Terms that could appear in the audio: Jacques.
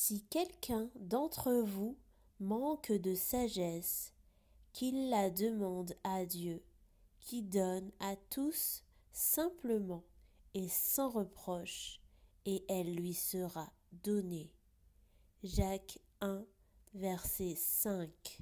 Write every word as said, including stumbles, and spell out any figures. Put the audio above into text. Si quelqu'un d'entre vous manque de sagesse, qu'il la demande à Dieu, qui donne à tous simplement et sans reproche, et elle lui sera donnée. Jacques un, verset cinq.